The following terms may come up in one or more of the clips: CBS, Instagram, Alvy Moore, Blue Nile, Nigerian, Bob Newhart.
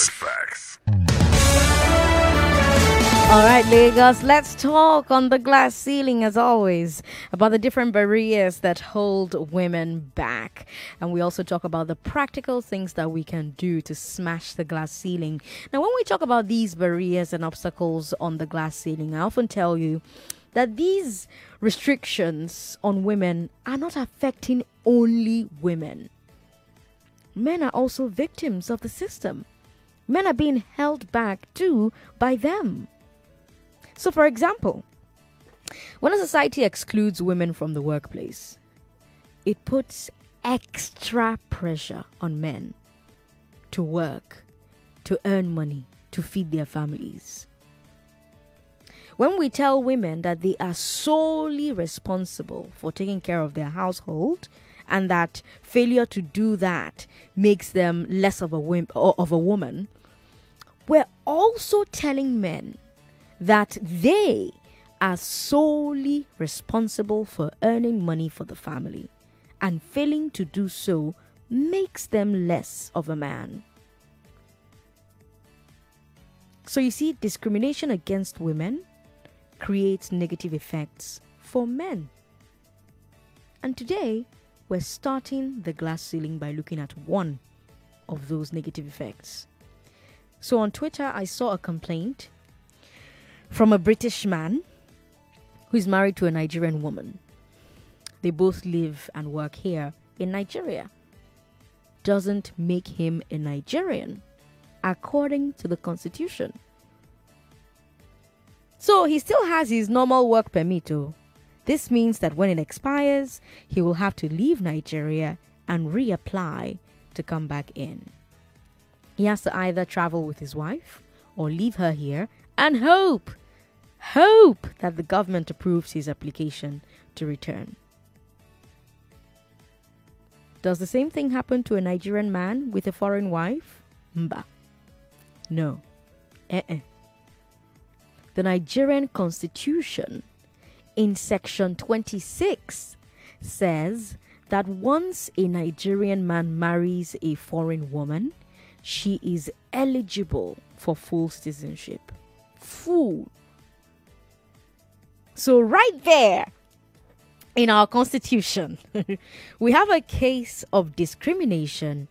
Hard facts. All right, Lagos, let's talk on the glass ceiling, as always, about the different barriers that hold women back. And we also talk about the practical things that we can do to smash the glass ceiling. Now, when we talk about these barriers and obstacles on the glass ceiling, I often tell you that these restrictions on women are not affecting only women. Men are also victims of the system. Men are being held back too by them. So, for example, when a society excludes women from the workplace, it puts extra pressure on men to work, to earn money, to feed their families. When we tell women that they are solely responsible for taking care of their household and that failure to do that makes them less of a woman, we're also telling men that they are solely responsible for earning money for the family, and failing to do so makes them less of a man. So you see, discrimination against women creates negative effects for men. And today, we're starting the glass ceiling by looking at one of those negative effects. So on Twitter, I saw a complaint from a British man who is married to a Nigerian woman. They both live and work here in Nigeria. Doesn't make him a Nigerian, according to the constitution. So he still has his normal work permit. This means that when it expires, he will have to leave Nigeria and reapply to come back in. He has to either travel with his wife or leave her here and hope that the government approves his application to return. Does the same thing happen to a Nigerian man with a foreign wife? Mba. No. The Nigerian constitution in section 26 says that once a Nigerian man marries a foreign woman, she is eligible for full citizenship. So right there in our constitution, we have a case of discrimination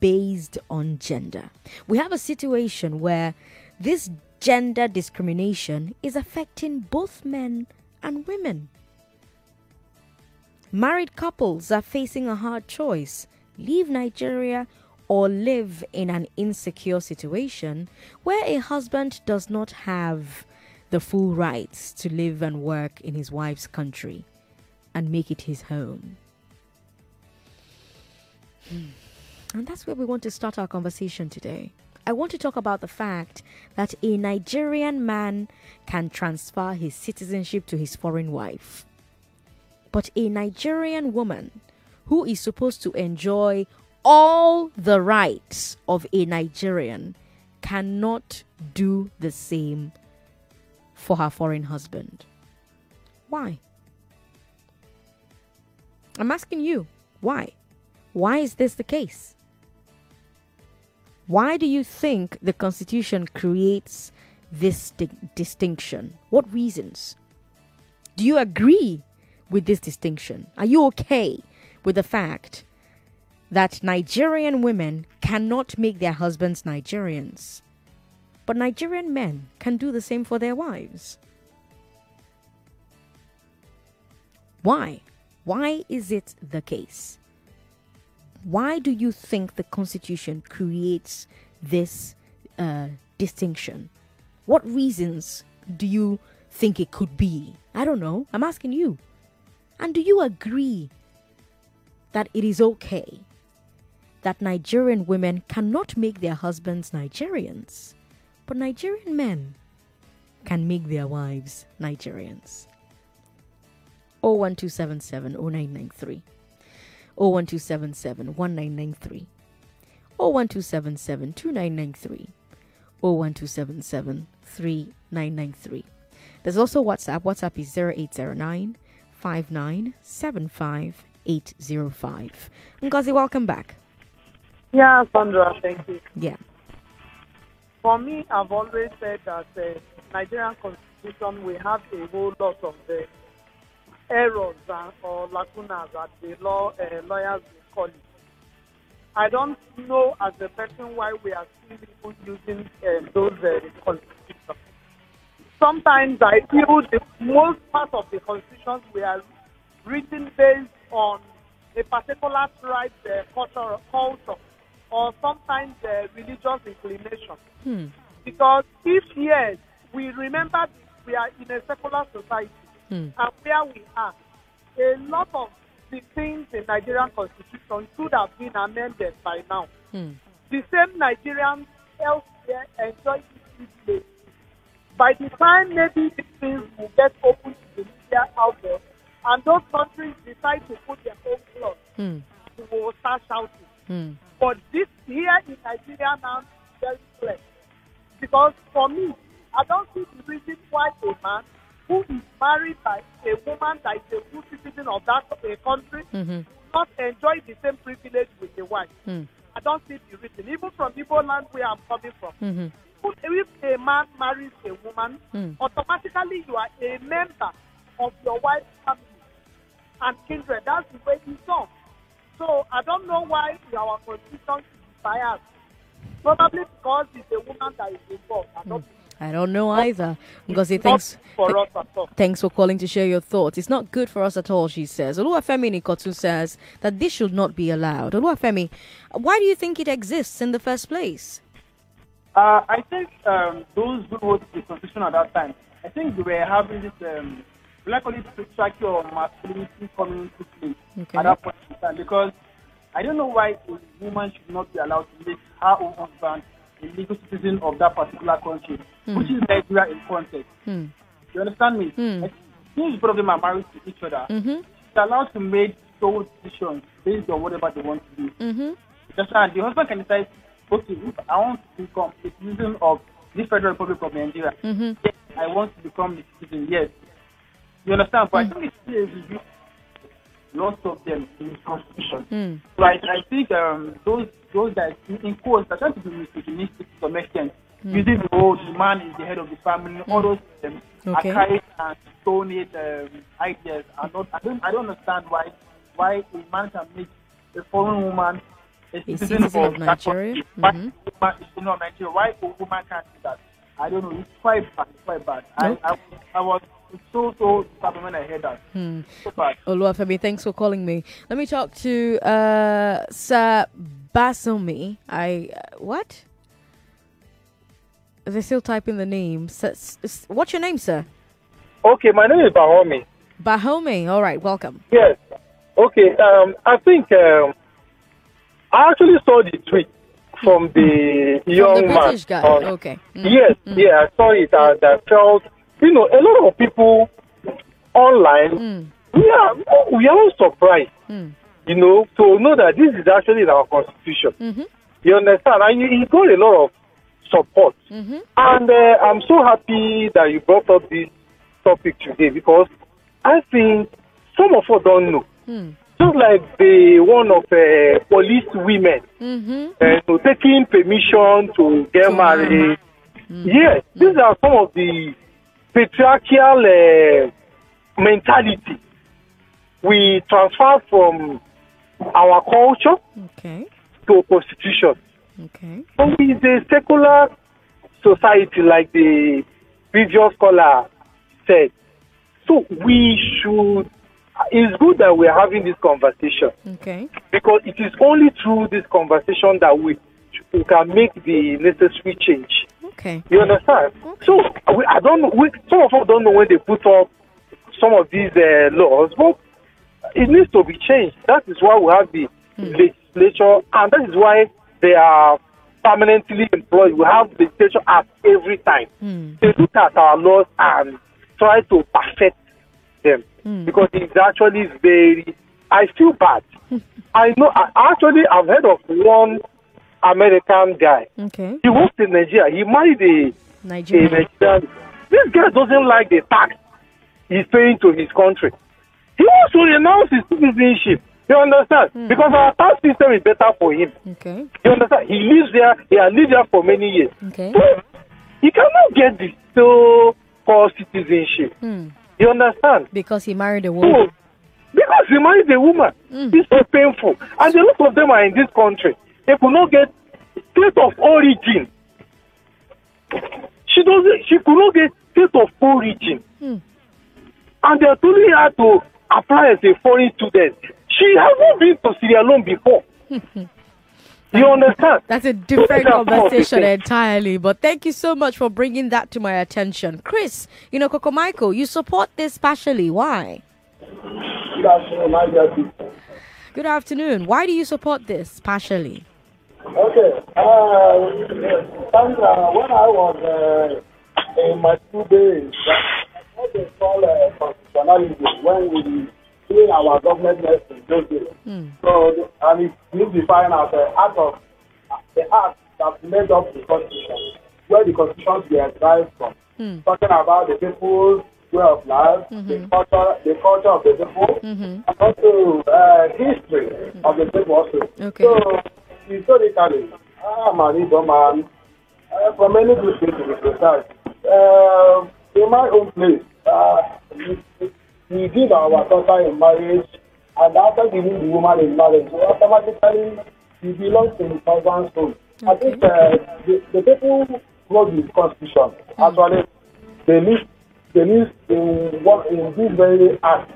based on gender. We have a situation where this gender discrimination is affecting both men and women. Married couples are facing a hard choice: leave Nigeria or live in an insecure situation where a husband does not have the full rights to live and work in his wife's country and make it his home. And that's where we want to start our conversation today. I want to talk about the fact that a Nigerian man can transfer his citizenship to his foreign wife, but a Nigerian woman who is supposed to enjoy all the rights of a Nigerian cannot do the same for her foreign husband. Why? I'm asking you, why? Why is this the case? Why do you think the constitution creates this distinction? What reasons? Do you agree with this distinction? Are you okay with the fact that Nigerian women cannot make their husbands Nigerians, but Nigerian men can do the same for their wives? Why? Why is it the case? Why do you think the constitution creates this distinction? What reasons do you think it could be? I don't know. I'm asking you. And do you agree that it is okay that Nigerian women cannot make their husbands Nigerians, but Nigerian men can make their wives Nigerians? 01277 0993. 01277 1993. 01277 2993. 01277 3993. There's also WhatsApp. WhatsApp is 0809 5975805. Ngozi, welcome back. Yeah, Sandra, thank you. Yeah. For me, I've always said that the Nigerian constitution, we have a whole lot of the errors or lacunas that the lawyers will call it. I don't know as a person why we are still using those constitutions. Sometimes I feel the most part of the constitutions we are written based on a particular tribe, culture, or sometimes the religious inclination. Because if yes, we remember we are in a secular society, and where we are, a lot of the things in Nigerian constitution should have been amended by now. The same Nigerians elsewhere enjoy this place. By the time maybe these things will get open to the media out there, and those countries decide to put their own laws, we will start shouting. But this here in Nigeria now is very clear. Because for me, I don't see the reason why a man who is married by a woman that is a good citizen of that country will not enjoy the same privilege with the wife. I don't see the reason. Even from Igbo land where I'm coming from, if a man marries a woman, automatically you are a member of your wife's family and kindred. That's the way it's done. So I don't know why our constitution is biased. Probably because it's a woman that is involved. I don't know either. Ngozi, thanks for us at all. Thanks for calling to share your thoughts. It's not good for us at all, she says. Oluwafemi Nikotun says that this should not be allowed. Oluwafemi, why do you think it exists in the first place? I think those who wrote the constitution at that time, I think they were having this black only patriarchy or masculinity coming to play at that point in time, because I don't know why a woman should not be allowed to make her own husband a legal citizen of that particular country, which is Nigeria in context. You understand me? Since both of them are married to each other, she's allowed to make sole decisions based on whatever they want to do. Understand? The husband can decide, okay, if I want to become a citizen of the Federal Republic of Nigeria, yes, I want to become a citizen, yes. You understand? But I think it's lots of them in constitution. So I think those that in course are trying to be misogynistic to some extent, using the whole man is the head of the family, all those archaic and stony ideas. I don't understand why a man can make a foreign woman a citizen of Nigeria. Why a woman can't do that? I don't know. It's quite bad. I was so happy when I heard that. So bad. Oluwafemi, thanks for calling me. Let me talk to Sir Basomi. What? They're still typing the name. What's your name, sir? Okay, my name is Bahomi. Bahomi. All right, welcome. Yes. Okay. I think I actually saw the tweet from the young man. Okay. Yes, yeah, I saw it. That felt, you know, a lot of people online, we are all surprised, you know, to know that this is actually in our constitution. You understand? And you got a lot of support. And I'm so happy that you brought up this topic today, because I think some of us don't know. Just like the one of police women so taking permission to get married. Yes, these are some of the patriarchal mentality we transfer from our culture to constitution. So with a secular society, like the previous caller said, so we should. It's good that we're having this conversation. Because it is only through this conversation that we can make the necessary change. You understand? So, I don't know, some of us don't know when they put up some of these laws, but it needs to be changed. That is why we have the legislature, and that is why they are permanently employed. We have the legislature at every time. They look at our laws and try to perfect them. Because it's actually very, I feel bad. I know, I've heard of one American guy. He worked in Nigeria. He married a Nigerian. This guy doesn't like the tax he's paying to his country. He wants to renounce his citizenship. You understand? Mm. Because our tax system is better for him. Okay. You understand? He lives there. He has lived there for many years. Okay. So he cannot get the so-called citizenship. Mm. You understand? Because he married a woman. So, because he married a woman. Mm. It's so painful. And a lot of them are in this country. They could not get state of origin. She could not get state of origin. Mm. And they are told her to apply as a foreign student. She hasn't been to Sierra Leone before. You understand? That's a different conversation entirely. But thank you so much for bringing that to my attention. Chris, you know, Coco Michael, you support this partially. Why? Good afternoon, my dear people. Good afternoon. Why do you support this partially? Okay. Sandra, when I was in my 2 days, what they call constitutionality, when we doing our government message those days. Mm. So, and it's being defined as the act that made up the constitution, where the constitution is derived from. Mm. Talking about the people's way of life, mm-hmm. the culture of the people, mm-hmm. and also history mm-hmm. of the people also. Okay. So, historically, I'm an Igbo man, from many good things to be precise. In my own place, we give our daughter in marriage, and after giving the woman in marriage, so automatically she belongs to the husband's home. Okay. I think the people wrote the constitution. Mm-hmm. Actually, they list in this very act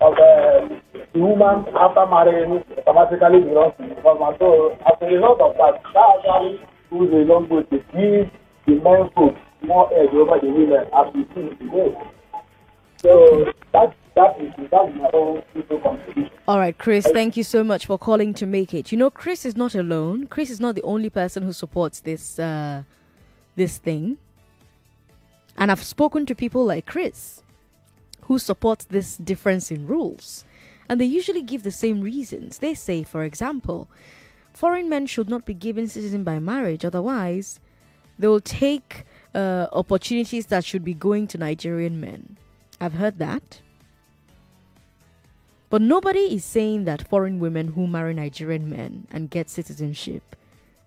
of the woman after marriage automatically belongs to the husband. So as a result of that actually who they don't go to give the men food more edge over the women as we see today. So that is my own people contribution. All right, Chris, thank you so much for calling to make it. You know, Chris is not alone. Chris is not the only person who supports this thing. And I've spoken to people like Chris who supports this difference in rules. And they usually give the same reasons. They say, for example, foreign men should not be given citizenship by marriage, otherwise they will take opportunities that should be going to Nigerian men. I've heard that. But nobody is saying that foreign women who marry Nigerian men and get citizenship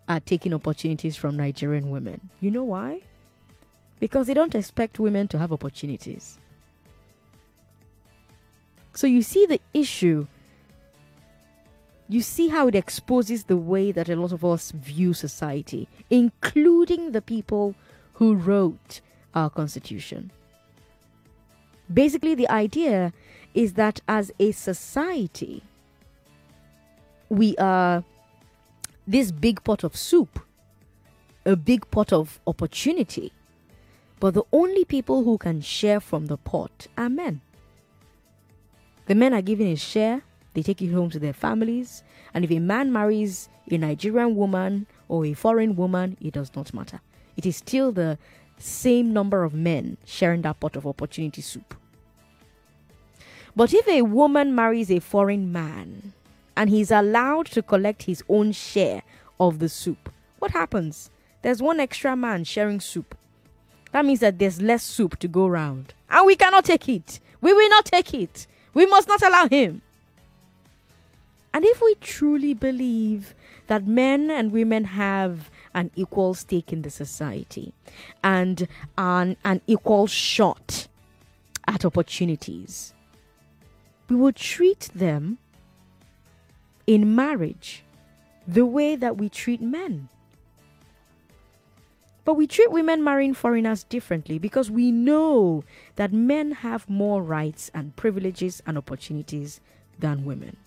are taking opportunities from Nigerian women. You know why? Because they don't expect women to have opportunities. So you see the issue. You see how it exposes the way that a lot of us view society, including the people who wrote our constitution. Basically, the idea is that as a society, we are this big pot of soup, a big pot of opportunity, but the only people who can share from the pot are men. The men are given a share, they take it home to their families, and if a man marries a Nigerian woman or a foreign woman, it does not matter. It is still the same number of men sharing that pot of opportunity soup. But if a woman marries a foreign man and he's allowed to collect his own share of the soup, what happens? There's one extra man sharing soup. That means that there's less soup to go round. And we cannot take it. We will not take it. We must not allow him. And if we truly believe that men and women have an equal stake in the society and an equal shot at opportunities, we will treat them in marriage the way that we treat men. But we treat women marrying foreigners differently because we know that men have more rights and privileges and opportunities than women.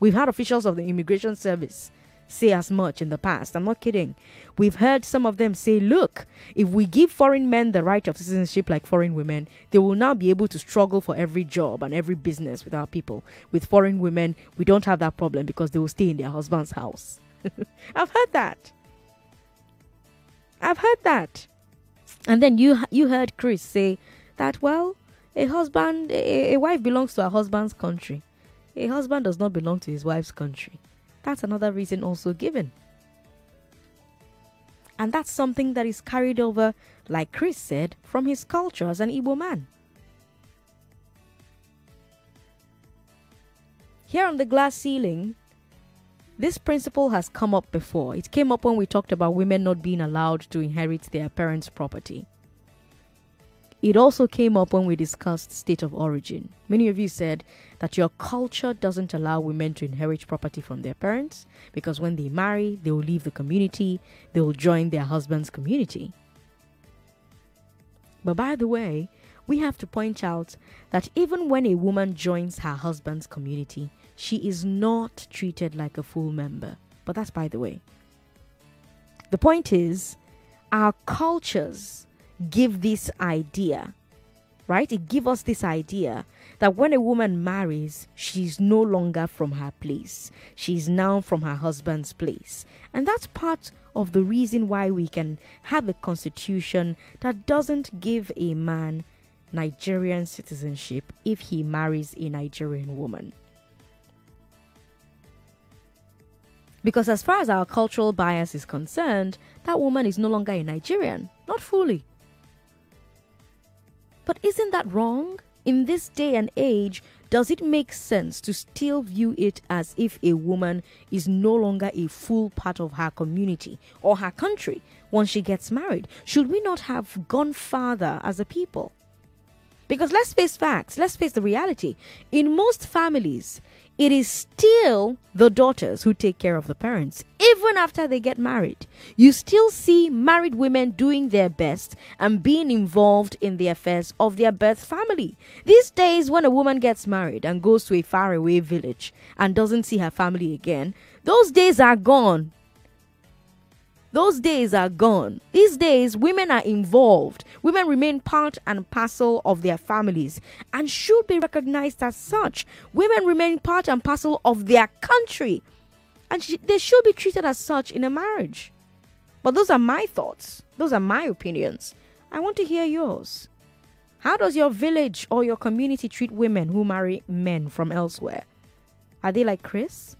We've had officials of the Immigration Service say as much in the past. I'm not kidding. We've heard some of them say, look, if we give foreign men the right of citizenship like foreign women, they will now be able to struggle for every job and every business with our people. With foreign women, we don't have that problem because they will stay in their husband's house. I've heard that. And then you heard Chris say that, well, a wife belongs to her husband's country. A husband does not belong to his wife's country. That's another reason also given. And that's something that is carried over, like Chris said, from his culture as an Igbo man. Here on the glass ceiling, this principle has come up before. It came up when we talked about women not being allowed to inherit their parents' property. It also came up when we discussed state of origin. Many of you said that your culture doesn't allow women to inherit property from their parents because when they marry, they will leave the community, they will join their husband's community. But by the way, we have to point out that even when a woman joins her husband's community, she is not treated like a full member. But that's by the way. The point is, our cultures give this idea, right? It gives us this idea that when a woman marries, she's no longer from her place. She's now from her husband's place. And that's part of the reason why we can have a constitution that doesn't give a man Nigerian citizenship if he marries a Nigerian woman. Because as far as our cultural bias is concerned, that woman is no longer a Nigerian, not fully. But isn't that wrong? In this day and age, does it make sense to still view it as if a woman is no longer a full part of her community or her country once she gets married? Should we not have gone farther as a people? Because let's face facts, let's face the reality. In most families, it is still the daughters who take care of the parents, even after they get married. You still see married women doing their best and being involved in the affairs of their birth family. These days, when a woman gets married and goes to a faraway village and doesn't see her family again, those days are gone. Those days are gone. These days, women are involved. Women remain part and parcel of their families and should be recognized as such. Women remain part and parcel of their country and they should be treated as such in a marriage. But those are my thoughts. Those are my opinions. I want to hear yours. How does your village or your community treat women who marry men from elsewhere? Are they like Chris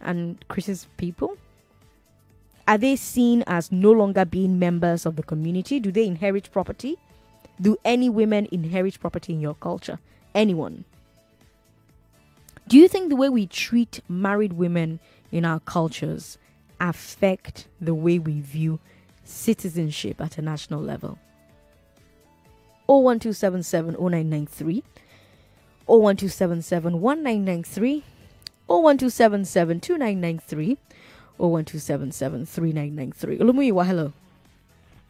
and Chris's people? Are they seen as no longer being members of the community? Do they inherit property? Do any women inherit property in your culture? Anyone? Do you think the way we treat married women in our cultures affect the way we view citizenship at a national level? 01277-0993, 01277-1993, 01277-2993, 01277-3993. Olumuyiwa, hello.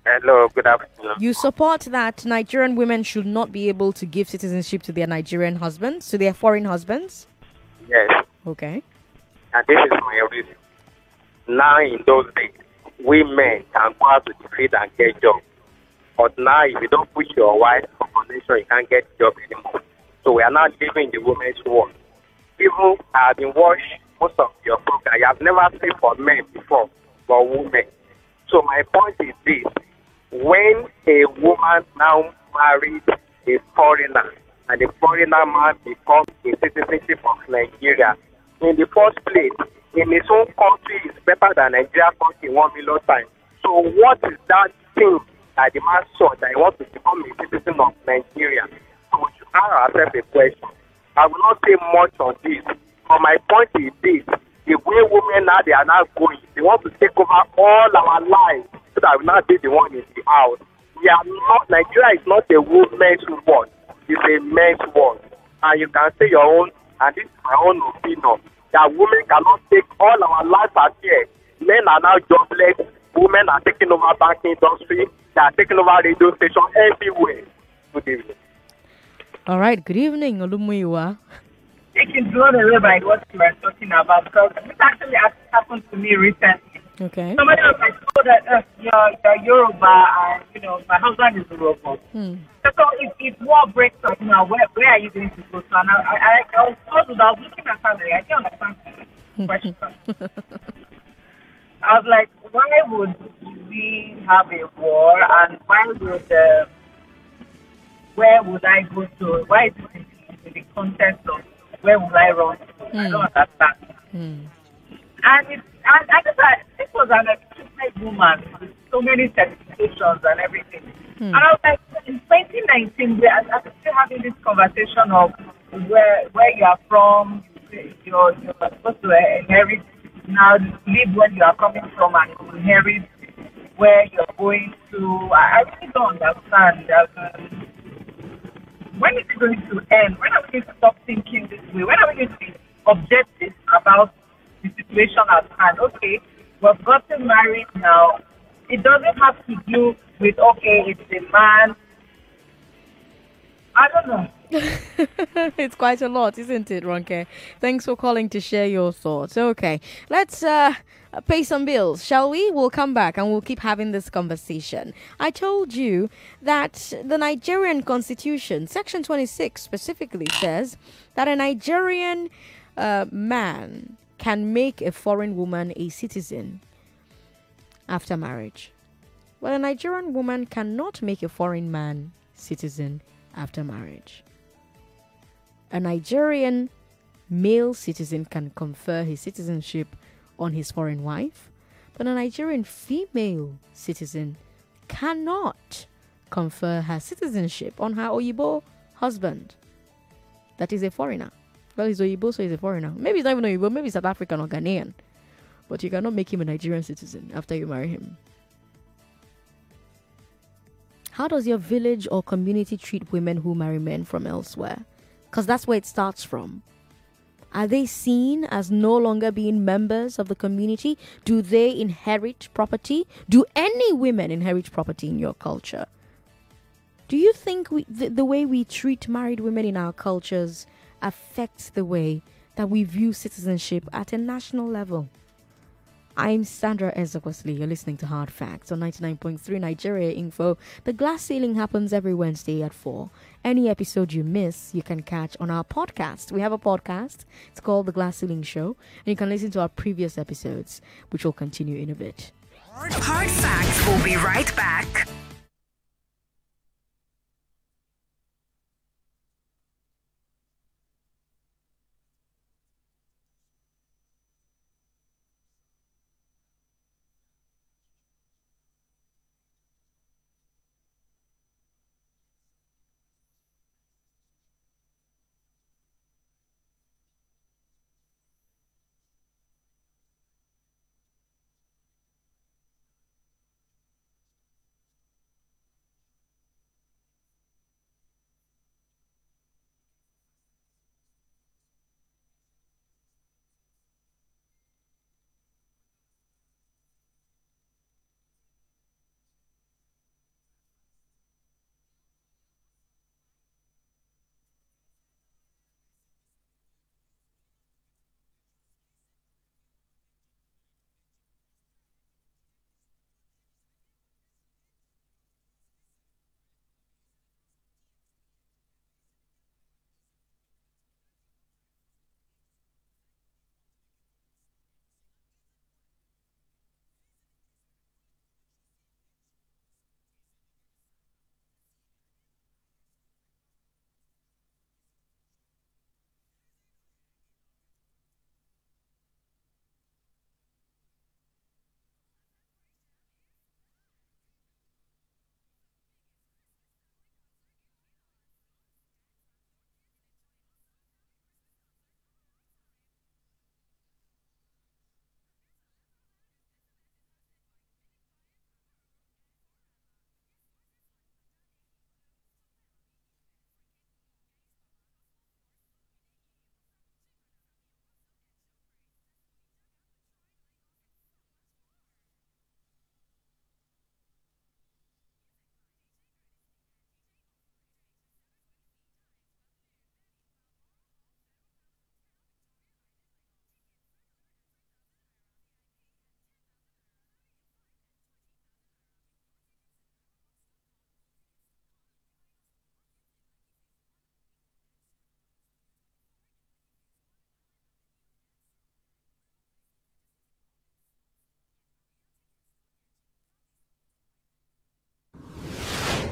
Hello, good afternoon. You support that Nigerian women should not be able to give citizenship to their Nigerian husbands, to their foreign husbands? Yes. Okay. And this is my reason. Now in those days, women can go out to the field and get jobs. But now if you don't push your wife for foundation, you can't get job anymore. So we are not living in the women's world. People have been washed. Most of your program, I have never seen for men before, for women. So my point is this: when a woman now marries a foreigner, and the foreigner man becomes a citizenship of Nigeria, in the first place, in his own country is better than Nigeria country 1 million times. So what is that thing that the man saw that he wants to become a citizen of Nigeria? So we should ask ourselves a question. I will not say much on this. But my point is this, the way women now, they are now going, they want to take over all our lives so that we not be the one in the house. We are not, Nigeria is not a woman's world, it's a men's world. And you can say your own, and this is my own opinion, that women cannot take all our lives out here. Men are now jobless, women are taking over banking industry, they are taking over radio stations everywhere. Good evening. All right, good evening, Olumuyiwa. Taken blown away by what you were talking about because this actually happened to me recently. Okay. Somebody was like, "Oh, that you're Yoruba, and you know my husband is Yoruba." So if war breaks out now, where are you going to go to? And I was told without looking at family, I can't understand the question. I was like, why would we have a war, and where would I go to? Why is it in the context of where will I run to? I don't understand. And this was an experienced woman with so many certifications and everything. And I was like, in 2019, we are still having this conversation of where you are from, you you are supposed to inherit now, leave where you are coming from and inherit where you are going to. I really don't understand. When is it going to end? When are we going to stop thinking this way? When are we going to be objective about the situation at hand? Okay, we've gotten married now. It doesn't have to do with, okay, it's a man. I don't know. It's quite a lot, isn't it, Ronke? Thanks for calling to share your thoughts. Okay, let's pay some bills, shall we? We'll come back and we'll keep having this conversation. I told you that the Nigerian Constitution, Section 26 specifically, says that a Nigerian man can make a foreign woman a citizen after marriage. Well, a Nigerian woman cannot make a foreign man citizen after marriage. A Nigerian male citizen can confer his citizenship on his foreign wife, but a Nigerian female citizen cannot confer her citizenship on her Oyibo husband. That is a foreigner. Well, he's Oyibo, so he's a foreigner. Maybe he's not even Oyibo, maybe he's South African or Ghanaian. But you cannot make him a Nigerian citizen after you marry him. How does your village or community treat women who marry men from elsewhere? Because that's where it starts from. Are they seen as no longer being members of the community? Do they inherit property? Do any women inherit property in your culture? Do you think the way we treat married women in our cultures affects the way that we view citizenship at a national level? I'm Sandra Ezekwesili. You're listening to Hard Facts on 99.3 Nigeria Info. The glass ceiling happens every Wednesday at 4. Any episode you miss, you can catch on our podcast. We have a podcast. It's called The Glass Ceiling Show. And you can listen to our previous episodes, which will continue in a bit. Hard Facts will be right back.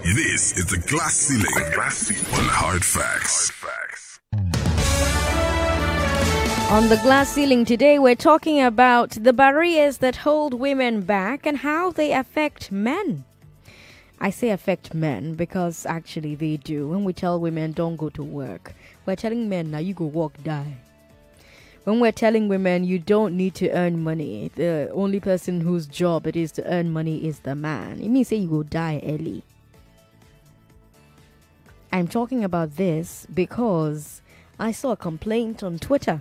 This is The Glass Ceiling on Hard Facts. On The Glass Ceiling today, we're talking about the barriers that hold women back and how they affect men. I say affect men because actually they do. When we tell women don't go to work, we're telling men now you go work, die. when we're telling women you don't need to earn money, the only person whose job it is to earn money is the man, it means that you will die early. I'm talking about this because I saw a complaint on Twitter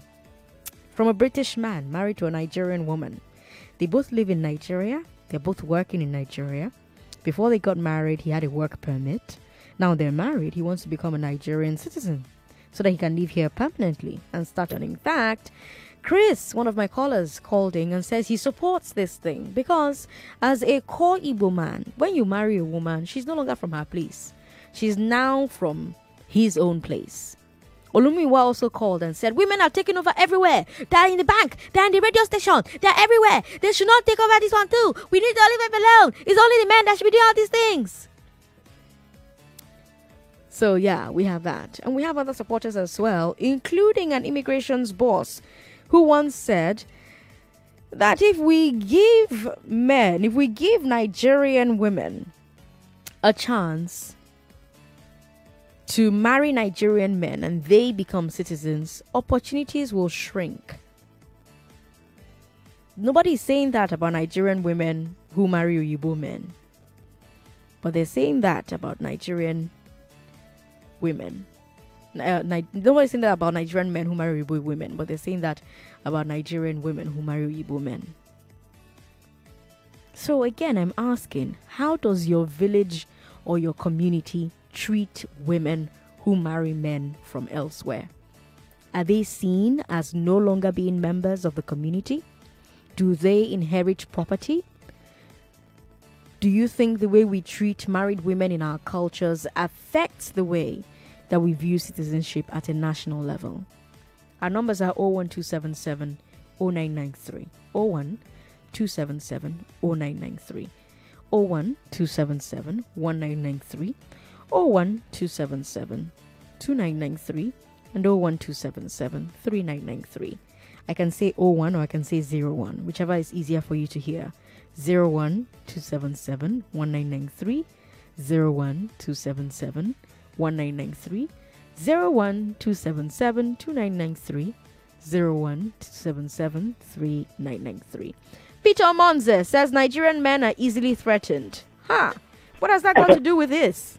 from a British man married to a Nigerian woman. They both live in Nigeria. They're both working in Nigeria. Before they got married, he had a work permit. Now they're married. He wants to become a Nigerian citizen so that he can live here permanently and start earning. In fact, Chris, one of my callers, called in and says he supports this thing because as a core Igbo man, when you marry a woman, she's no longer from her place. She's now from his own place. Olumiwa also called and said, women are taking over everywhere. They're in the bank. They're in the radio station. They're everywhere. They should not take over this one too. We need to leave them alone. It's only the men that should be doing all these things. So yeah, we have that. And we have other supporters as well, including an immigration's boss who once said that if we give Nigerian women a chance to marry Nigerian men and they become citizens, opportunities will shrink. Nobody's saying that about Nigerian women who marry Oyibo men. But they're saying that about Nigerian women. Nobody's saying that about Nigerian men who marry Oyibo women, but they're saying that about Nigerian women who marry Oyibo men. So again, I'm asking, how does your village or your community treat women who marry men from elsewhere? Are they seen as no longer being members of the community? Do they inherit property? Do you think the way we treat married women in our cultures affects the way that we view citizenship at a national level? Our numbers are 01277 0993. 01277 0993. 01277 1993. 01277 2993 and 01277 3993. I can say 01 or I can say 01, whichever is easier for you to hear. 01277 1993, 01277 1993, 01277 2993, 01277 3993. Peter Monze says Nigerian men are easily threatened. Ha! Huh. What has that got to do with this?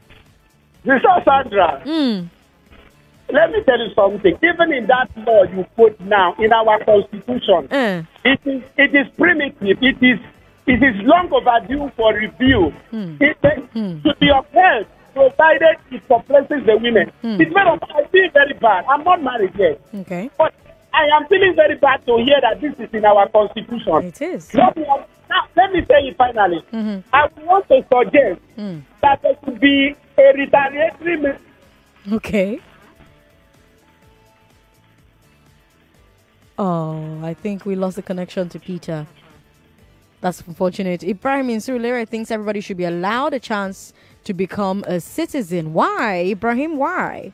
You saw Sandra. Let me tell you something. Even in that law you put now in our constitution, it is primitive. It is long overdue for review. It should be upheld, provided it complaces the women. It's not. I feel very bad. I'm not married yet. Okay. But I am feeling very bad to hear that this is in our constitution. It is. Now, let me say it finally. I want to suggest that there should be a retaliatory measure. Okay. Oh, I think we lost the connection to Peter. That's unfortunate. Ibrahim in Surulere thinks everybody should be allowed a chance to become a citizen. Why, Ibrahim? Why?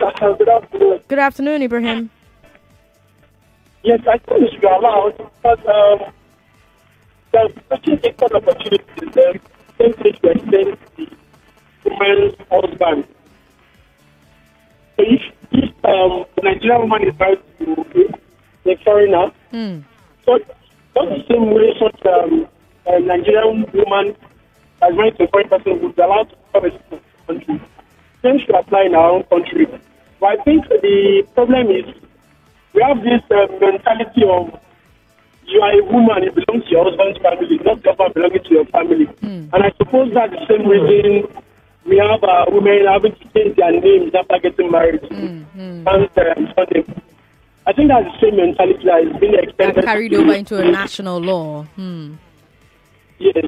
Good afternoon. Good afternoon, Ibrahim. Yes, I think we should be allowed because there's such an equal opportunity. The same thing to extend the woman's husband. So if the Nigerian woman is married to a foreigner, so not the same way such a Nigerian woman as married to a foreign person would be allowed to come into the country. Then should apply in our own country. But I think the problem is we have this mentality of you are a woman, it belongs to your husband's family, not the husband belonging to your family. And I suppose that's the same reason we have women having to change their names after getting married. I think that's the same mentality that has been extended. Carried over into a national law. Yes.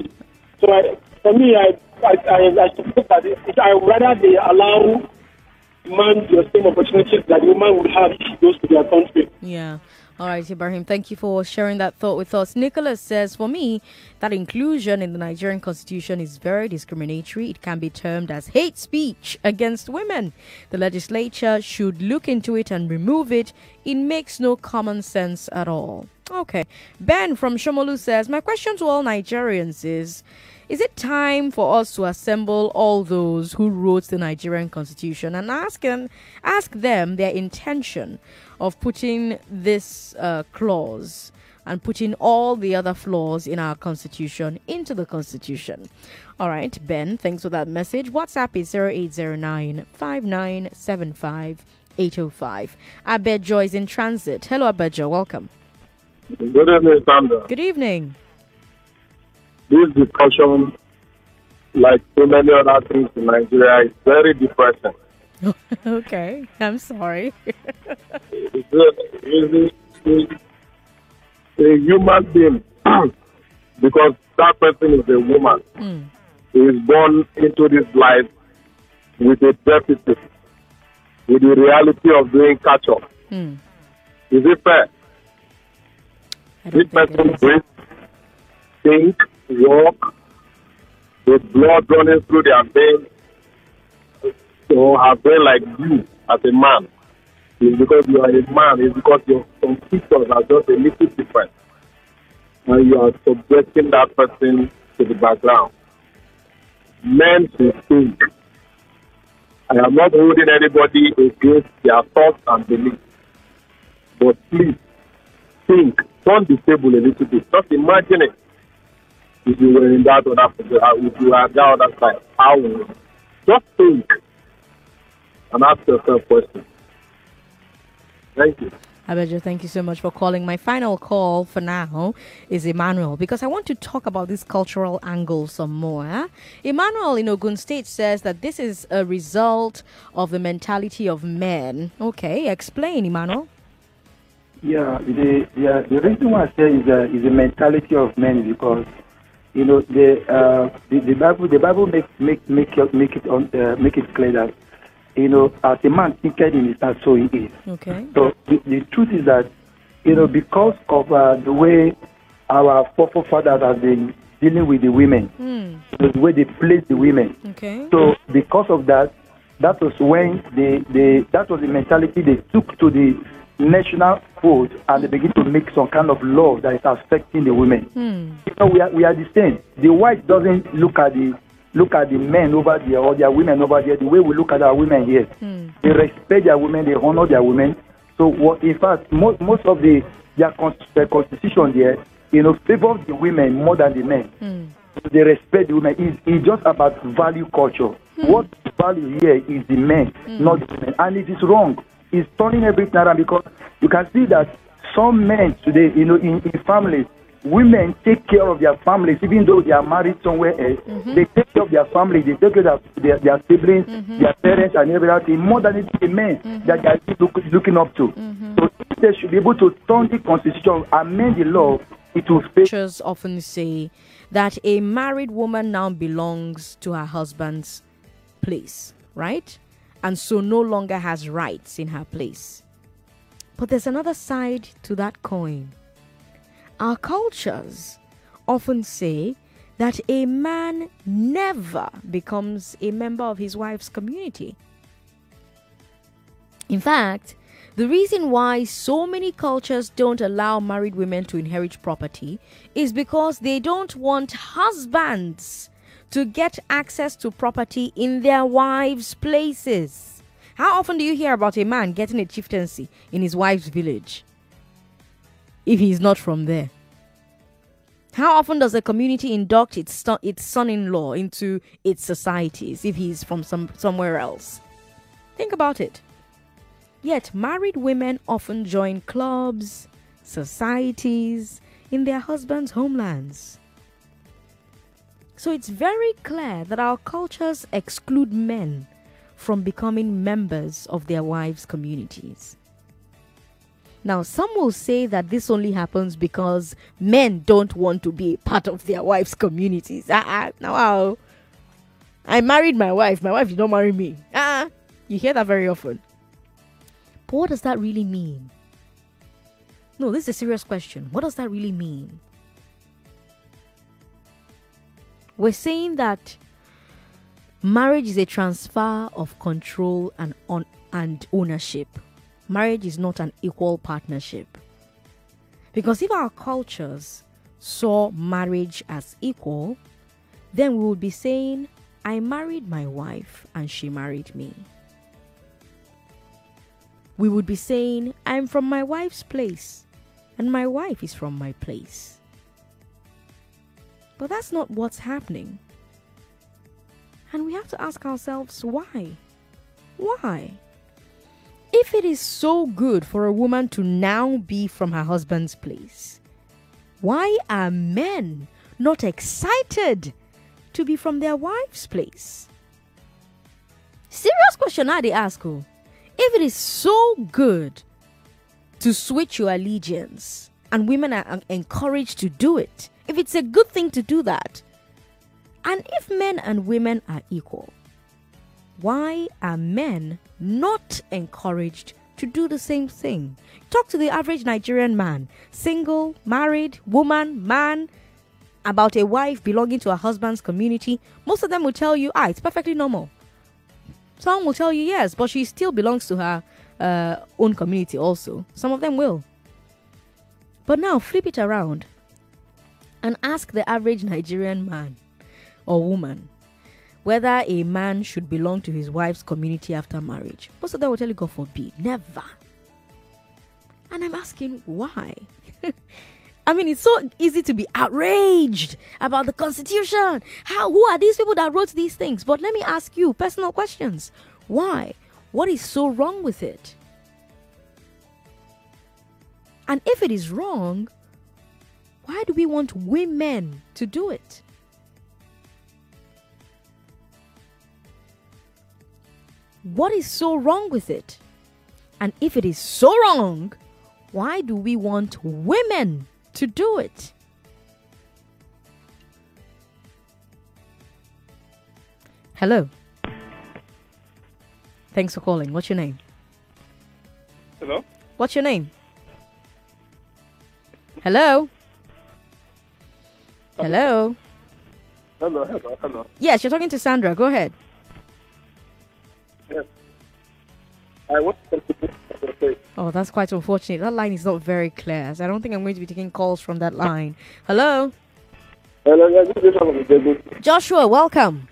So for me, I suppose that I would rather they allow man the same opportunities that women would have if she goes to their country. Yeah. All right, Ibrahim, thank you for sharing that thought with us. Nicholas says, for me, that inclusion in the Nigerian constitution is very discriminatory. It can be termed as hate speech against women. The legislature should look into it and remove it. It makes no common sense at all. Okay. Ben from Shomolu says, my question to all Nigerians is, Is it time for us to assemble all those who wrote the Nigerian Constitution and ask them their intention of putting this clause and putting all the other flaws in our Constitution into the Constitution? All right, Ben, thanks for that message. WhatsApp is 0809-5975-805. Abejo is in transit. Hello, Abejo. Welcome. Good evening, Sandra. Good evening. This discussion, like so many other things in Nigeria, is very depressing. Okay, I'm sorry. A human being, because that person is a woman, who is born into this life with a deficit, with the reality of doing catch-up. Is it fair? This person breathes, think, walk, with blood running through their veins, so have been like you as a man. It's because you are a man. It's because your constitutions are just a little different. And you are subjecting that person to the background. Men should think. I am not holding anybody against their thoughts and beliefs. But please, think. Turn the table a little bit. Just imagine it. If you were in that other position, if you are that other side, how would you? Just think. And ask yourself questions. Thank you. Abejo, thank you so much for calling. My final call for now is Emmanuel, because I want to talk about this cultural angle some more. Emmanuel in Ogun State says that this is a result of the mentality of men. Okay, explain, Emmanuel. Yeah, the reason why I say is the mentality of men, because you know the Bible make it clear that, you know, as a man thinketh in his heart, so he is. Okay. So the truth is that, you know, because of the way our forefathers have been dealing with the women, the way they place the women. Okay. So because of that, that was when that was the mentality they took to the national fold, and they begin to make some kind of law that is affecting the women. You know, we are the same. The white doesn't look at the men over there or their women over there the way we look at our women here. They respect their women, they honor their women. So what, in fact, most of their constitution there, you know, favors the women more than the men. So they respect the women. It's just about value culture. What value here is the men, not the women. And it is wrong. It's turning everything around, because you can see that some men today, you know, in families, women take care of their families, even though they are married somewhere else. They take care of their families, they take care of their siblings, their parents, and everything, more than it's the men that they are looking up to. So if they should be able to turn the constitution, amend the law, it will fail. Churches often say that a married woman now belongs to her husband's place, right? And so no longer has rights in her place. But there's another side to that coin. Our cultures often say that a man never becomes a member of his wife's community. In fact, the reason why so many cultures don't allow married women to inherit property is because they don't want husbands to get access to property in their wives' places. How often do you hear about a man getting a chieftaincy in his wife's village if he's not from there? How often does a community induct its son-in-law into its societies if he's from somewhere else? Think about it. Yet married women often join clubs, societies in their husbands' homelands. So it's very clear that our cultures exclude men from becoming members of their wives' communities. Now, some will say that this only happens because men don't want to be part of their wives' communities. No, I married my wife. My wife did not marry me. You hear that very often. But what does that really mean? No, this is a serious question. What does that really mean? We're saying that marriage is a transfer of control and ownership. Marriage is not an equal partnership. Because if our cultures saw marriage as equal, Then we would be saying, I married my wife and she married me. We would be saying, I'm from my wife's place and my wife is from my place. But that's not what's happening. And we have to ask ourselves, why? Why? If it is so good for a woman to now be from her husband's place, why are men not excited to be from their wife's place? Serious question I ask you. If it is so good to switch your allegiance and women are encouraged to do it, if it's a good thing to do that, and if men and women are equal, why are men not encouraged to do the same thing? Talk to the average Nigerian man, single, married, woman, man, about a wife belonging to her husband's community. Most of them will tell you, it's perfectly normal. Some will tell you, yes, but she still belongs to her own community also. Some of them will. But now flip it around and ask the average Nigerian man or woman whether a man should belong to his wife's community after marriage. Most of them will tell you, God forbid, never. And I'm asking, why? I mean, it's so easy to be outraged about the Constitution. Who are these people that wrote these things? But let me ask you personal questions. Why? What is so wrong with it? And if it is wrong, why do we want women to do it? What is so wrong with it? And if it is so wrong, why do we want women to do it? Hello. Thanks for calling. What's your name? Hello. What's your name? Hello. Hello. Hello. Hello. Hello. Yes, you're talking to Sandra. Go ahead. Yes. I want to. Oh, that's quite unfortunate. That line is not very clear, so I don't think I'm going to be taking calls from that line. Hello? Hello, Joshua, welcome.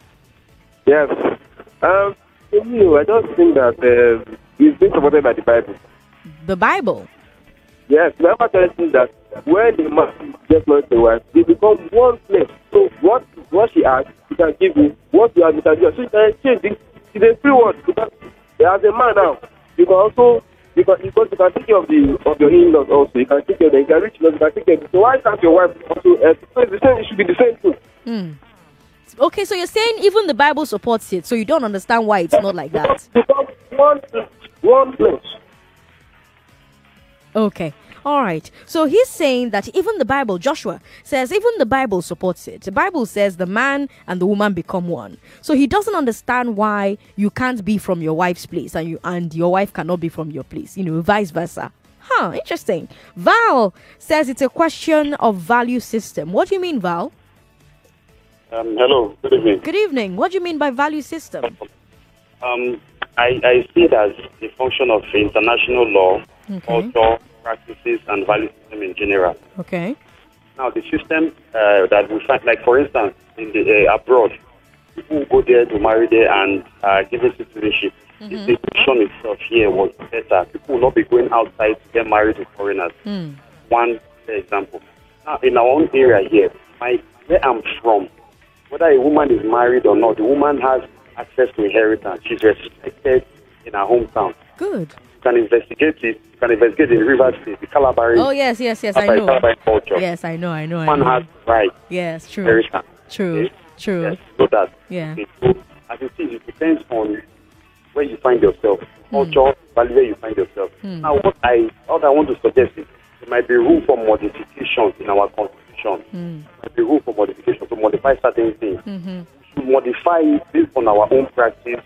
Yes. I don't think that it's been supported by the Bible. The Bible? Yes. Remember telling that when the man gets married to a wife, they become one flesh. So what she asks, she can give you. What you ask, she can give you. So you can change it. It's a free word. Because as a man now, you can also... Because you can take care of your in-laws also. You can take care of the encouraged laws. You can take care of... So why can't your wife also... It should be the same thing. Okay, so you're saying even the Bible supports it, so you don't understand why it's not like that. One place. Okay. All right. So he's saying that even the Bible, Joshua says, even the Bible supports it. The Bible says the man and the woman become one. So he doesn't understand why you can't be from your wife's place and your wife cannot be from your place, vice versa. Interesting. Val says it's a question of value system. What do you mean, Val? Hello. Good evening. Good evening. What do you mean by value system? I see it as a function of international law, culture, practices, and value system in general. Okay. Now, the system that we find, like for instance, in the abroad, people go there to marry there and given citizenship. If the system itself here was better, people will not be going outside to get married to foreigners. One example. Now, in our own area here, where I'm from, whether a woman is married or not, the woman has access to inheritance. She's respected in her hometown. Good. You can investigate the Rivers State, the Calabar. Oh, yes, I know. Calabar culture. Yes, I know. One has right. Yes, true. Inheritance. True, okay? True. Yes, so that. Yeah. Okay. So, as you see, it depends on where you find yourself, culture, value, where you find yourself. Now, what I want to suggest is there might be room for modifications in our constitution. There might be room for modifications to modify certain things. To modify it based on our own practice,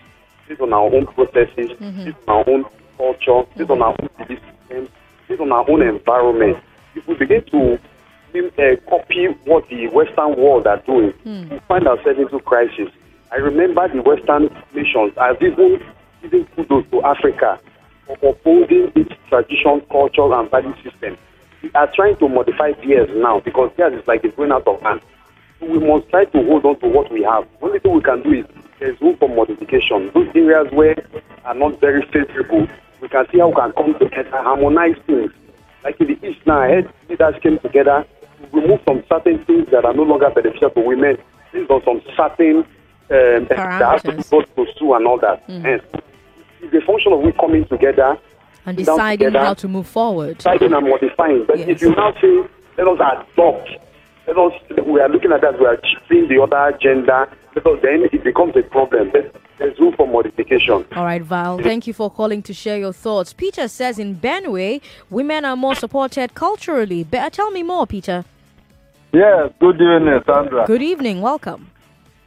based on our own processes, based on our own culture, based on our own belief system, based on our own environment. If we begin to copy what the Western world are doing, we find ourselves into crisis. I remember the Western nations as even giving kudos to Africa for upholding its tradition, culture, and value system. We are trying to modify theirs now because theirs is like it's going out of hand. we must try to hold on to what we have. The only thing we can do is there's room for modification. Those areas where are not very favorable, we can see how we can come together, harmonize things. Like in the East now, head leaders came together to remove some certain things that are no longer beneficial to women, based on some certain that have to be brought to sue and all that. And it's the function of we coming together and deciding together, how to move forward. Deciding and modifying. But yes. If you now say, let us adopt, let us, we are looking at that, we are seeing the other gender, because then it becomes a problem. There's room for modification. All right, Val, thank you for calling to share your thoughts. Peter says in Benue, women are more supported culturally. Tell me more, Peter. Yes, good evening, Sandra. Good evening, welcome.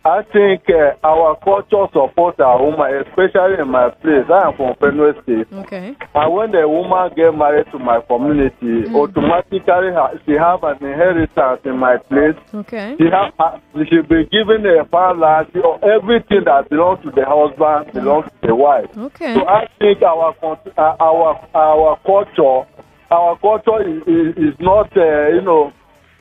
I think our culture supports our woman, especially in my place. I am from Benue State. Okay. And when a woman gets married to my community, automatically she has an inheritance in my place. Okay. She will be given a balance or everything that belongs to the husband belongs to the wife. Okay. So I think our culture is not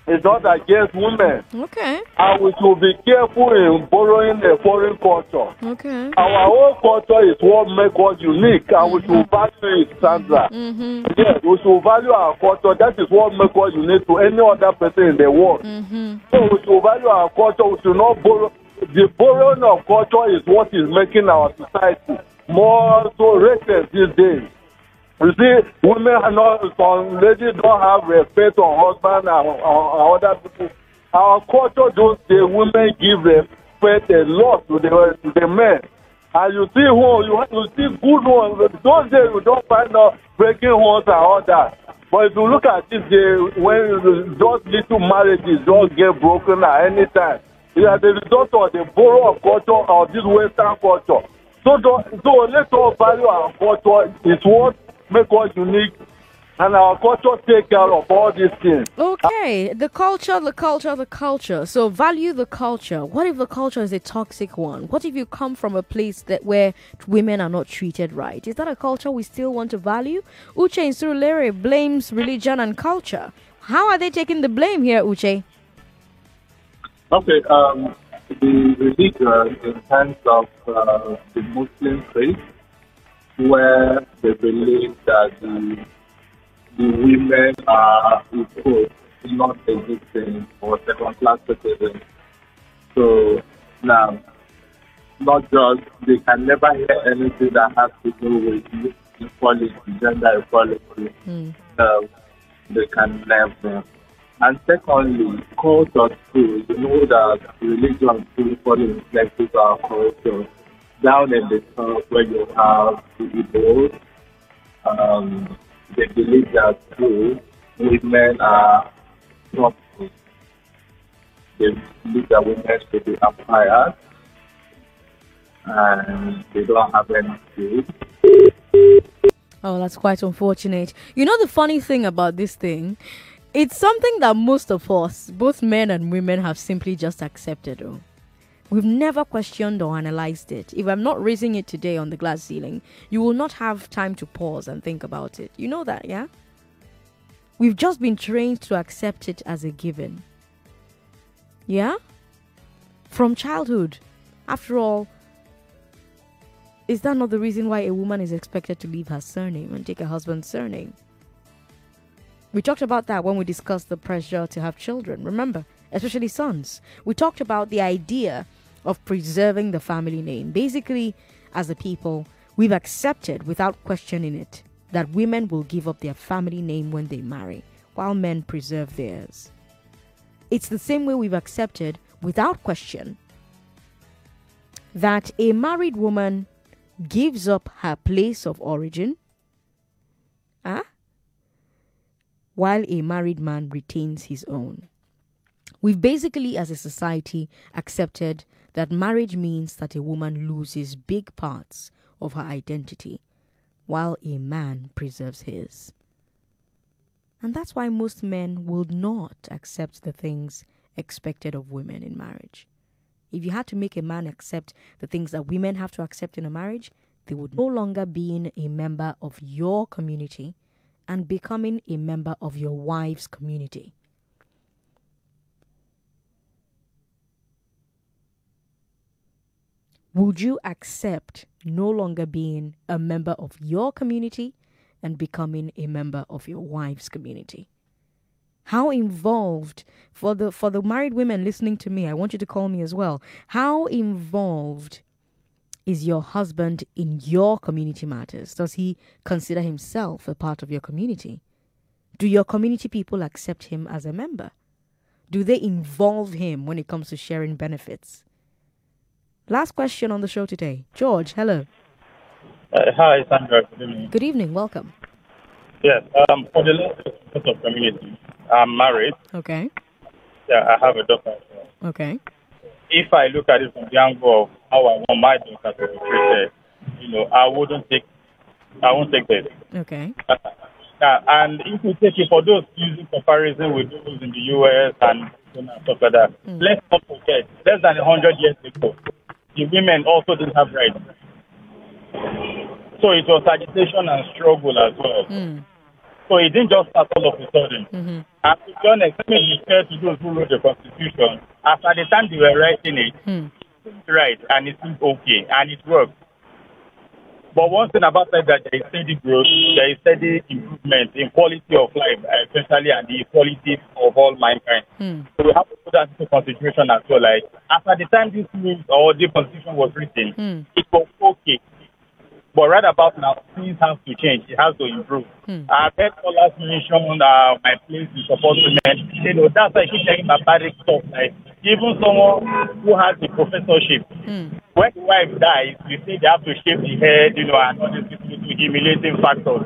it's not against women. Okay. And we should be careful in borrowing a foreign culture. Okay. Our own culture is what makes us unique, and we should value it, Sandra. Yes, we should value our culture. That is what makes us unique to any other person in the world. So we should value our culture. We should not borrow. The borrowing of culture is what is making our society more so racist these days. You see, women are not, some ladies don't have respect on husband and other people. Our culture does the women give respect a lot to the men. And you see who you see good ones. Those days you don't find out breaking homes and all that. But if you look at this day, when those little marriages don't get broken at any time, it is the result of the borrow of culture or this Western culture. So let's all value our culture. It's what make us unique, and our culture take care of all these things. Okay, the culture. So value the culture. What if the culture is a toxic one? What if you come from a place where women are not treated right? Is that a culture we still want to value? Uche in Surulere blames religion and culture. How are they taking the blame here, Uche? Okay, the religion in terms of the Muslim faith, where they believe that the women are equal, not existing or second-class citizens. So now, not just they can never hear anything that has to do with equality, gender equality. They can never. And secondly, culture too. You know that religion too fully reflects our culture. Down in the south, where you have the Igbos, they believe that too, women are property. They believe that women should be acquired, and they don't have any food. Oh, that's quite unfortunate. You know the funny thing about this thing? It's something that most of us, both men and women, have simply just accepted. We've never questioned or analyzed it. If I'm not raising it today on the glass ceiling, you will not have time to pause and think about it. You know that, yeah? We've just been trained to accept it as a given. Yeah? From childhood. After all, is that not the reason why a woman is expected to leave her surname and take her husband's surname? We talked about that when we discussed the pressure to have children, remember? Especially sons. We talked about the idea of preserving the family name. Basically, as a people, we've accepted without questioning it that women will give up their family name when they marry, while men preserve theirs. It's the same way we've accepted without question that a married woman gives up her place of origin, while a married man retains his own. We've basically, as a society, accepted that marriage means that a woman loses big parts of her identity, while a man preserves his. And that's why most men will not accept the things expected of women in marriage. If you had to make a man accept the things that women have to accept in a marriage, they would no longer be a member of your community and becoming a member of your wife's community. Would you accept no longer being a member of your community and becoming a member of your wife's community? How involved, for the married women listening to me, I want you to call me as well. How involved is your husband in your community matters? Does he consider himself a part of your community? Do your community people accept him as a member? Do they involve him when it comes to sharing benefits? Last question on the show today. George, hello. Hi, Sandra. Good evening. Good evening. Welcome. Yes, for the last of community, I'm married. Okay. Yeah, I have a daughter as well. Okay. If I look at it from the angle of how I want my daughter to be treated, I won't take that. Okay. And if we take it for those using comparison with those in the U.S. and stuff like that, let's not forget, less than 100 years ago, the women also didn't have rights. So it was agitation and struggle as well. Mm. So it didn't just start all of a sudden. Mm-hmm. And to be honest, let me be fair to those who wrote the Constitution. After the time they were writing it, it seemed right and it seemed okay and it worked. But one thing about that, there is steady growth, there is steady improvement in quality of life, especially and the equality of all mankind. Mm. So we have to put that into consideration as well. Like, after the time this news or the Constitution was written, it was okay. But right about now, things have to change. It has to improve. I've heard scholars mention my place to support women. That's why I keep telling my basic stuff. Like, even someone who has a professorship, when the wife dies, we say they have to shave the head, and all these humiliating factors.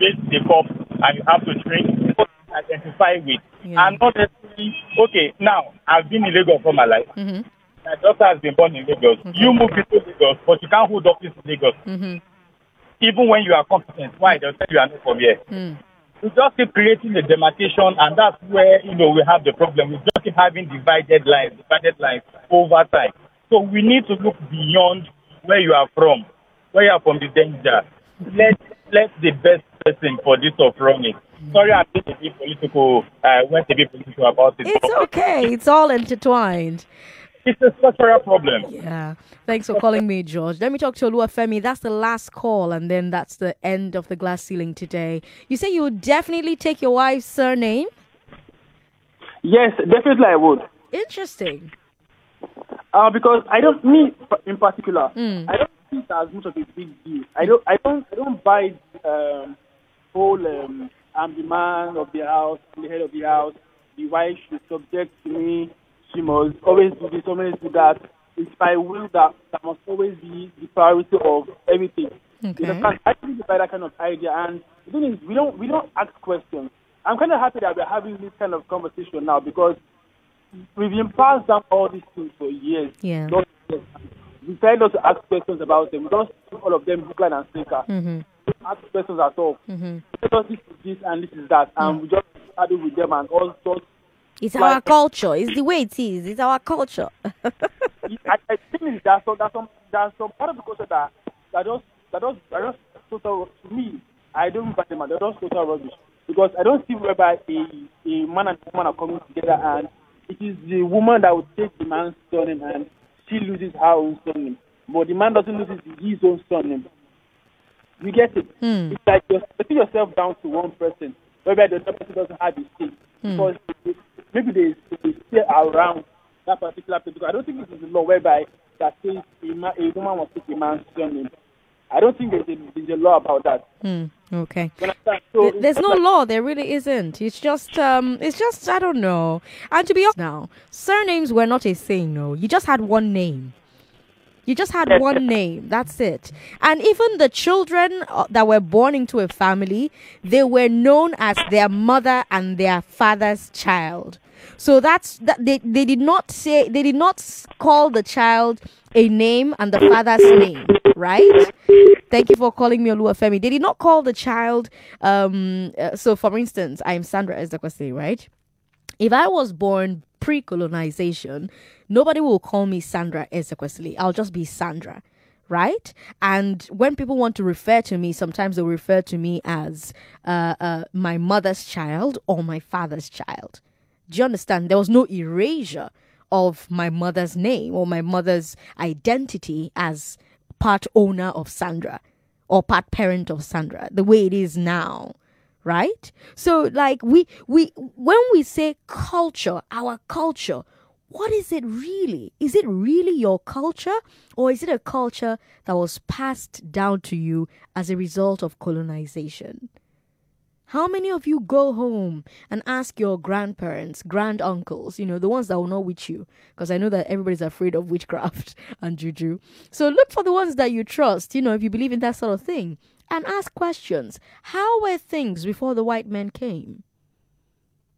Face the cup, and you have to drink, identify with. Yeah. And not necessarily, okay, now, I've been in Lagos all my life. Mm-hmm. My daughter has been born in Lagos. Mm-hmm. You move into Lagos, but you can't hold office in Lagos. Mm-hmm. Even when you are competent, why? They'll tell you are not from here. Mm. We just keep creating the demarcation, and that's where we have the problem. We just keep having divided lines over time. So we need to look beyond where you are from the danger. Let the best person for this of running. Sorry, I'm being a bit political. Went a bit political about it. It's okay. It's all intertwined. It's a structural problem. Yeah. Thanks for calling me, George. Let me talk to Oluwafemi. That's the last call, and then that's the end of the glass ceiling today. You say you would definitely take your wife's surname? Yes, definitely I would. Interesting. Because I don't see it as much of a big deal. I don't buy whole I'm the man of the house, I'm the head of the house, the wife should subject to me. She must always do this, always do that. It's my will that must always be the priority of everything. Okay. I really buy that kind of idea, and the thing is, we don't ask questions. I'm kind of happy that we're having this kind of conversation now, because we've been passed down all these things for years. Yeah. We try not to ask questions about them. We don't see all of them hook, line, and sinker. Mm-hmm. We don't ask questions at all. Mm-hmm. We don't this is this and this is that, and we just argue with them and all sorts. It's our culture. It's the way it is. It's our culture. I think there's some part of the culture that total, to me, I don't buy them. They're just total rubbish, because I don't see whereby a man and woman are coming together, and it is the woman that would take the man's surname, and she loses her own surname, but the man doesn't lose his own surname. You get it? It's like you're putting yourself down to one person, whereby the other person doesn't have a stake, because maybe they stay around that particular place. Because I don't think it is a law whereby that says a woman must take a man's surname. I don't think there's a law about that. Okay. So there's no law. There really isn't. It's just I don't know. And to be honest now, surnames were not a thing. No, you just had one name. That's it. And even the children that were born into a family, they were known as their mother and their father's child. So they did not call the child a name and the father's name, right? Thank you for calling me, Oluwafemi. They did not call the child. So, for instance, I'm Sandra Ezekwesi, right? If I was born pre-colonization, nobody will call me Sandra Ezekwesili. I'll just be Sandra, right? And when people want to refer to me, sometimes they'll refer to me as my mother's child or my father's child. Do you understand? There was no erasure of my mother's name or my mother's identity as part owner of Sandra or part parent of Sandra, the way it is now, right? So like we when we say culture, our culture, what is it really? Is it really your culture, or is it a culture that was passed down to you as a result of colonization? How many of you go home and ask your grandparents, granduncles, you know, the ones that will not witch you? Because I know that everybody's afraid of witchcraft and juju. So look for the ones that you trust, you know, if you believe in that sort of thing. And ask questions. How were things before the white men came?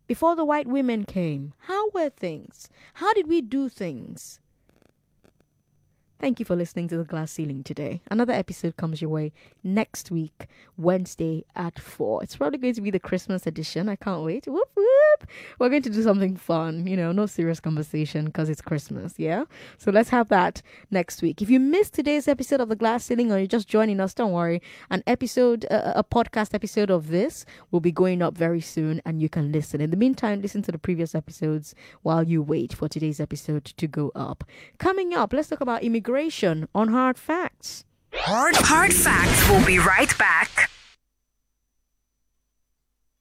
Before the white women came? How were things? How did we do things? Thank you for listening to The Glass Ceiling today. Another episode comes your way next week, Wednesday at 4. It's probably going to be the Christmas edition. I can't wait. Whoop, whoop. We're going to do something fun, you know, no serious conversation because it's Christmas, yeah? So let's have that next week. If you missed today's episode of The Glass Ceiling or you're just joining us, don't worry. An episode, a podcast episode of this will be going up very soon and you can listen. In the meantime, listen to the previous episodes while you wait for today's episode to go up. Coming up, let's talk about immigration on Hard Facts. Hard Facts will be right back.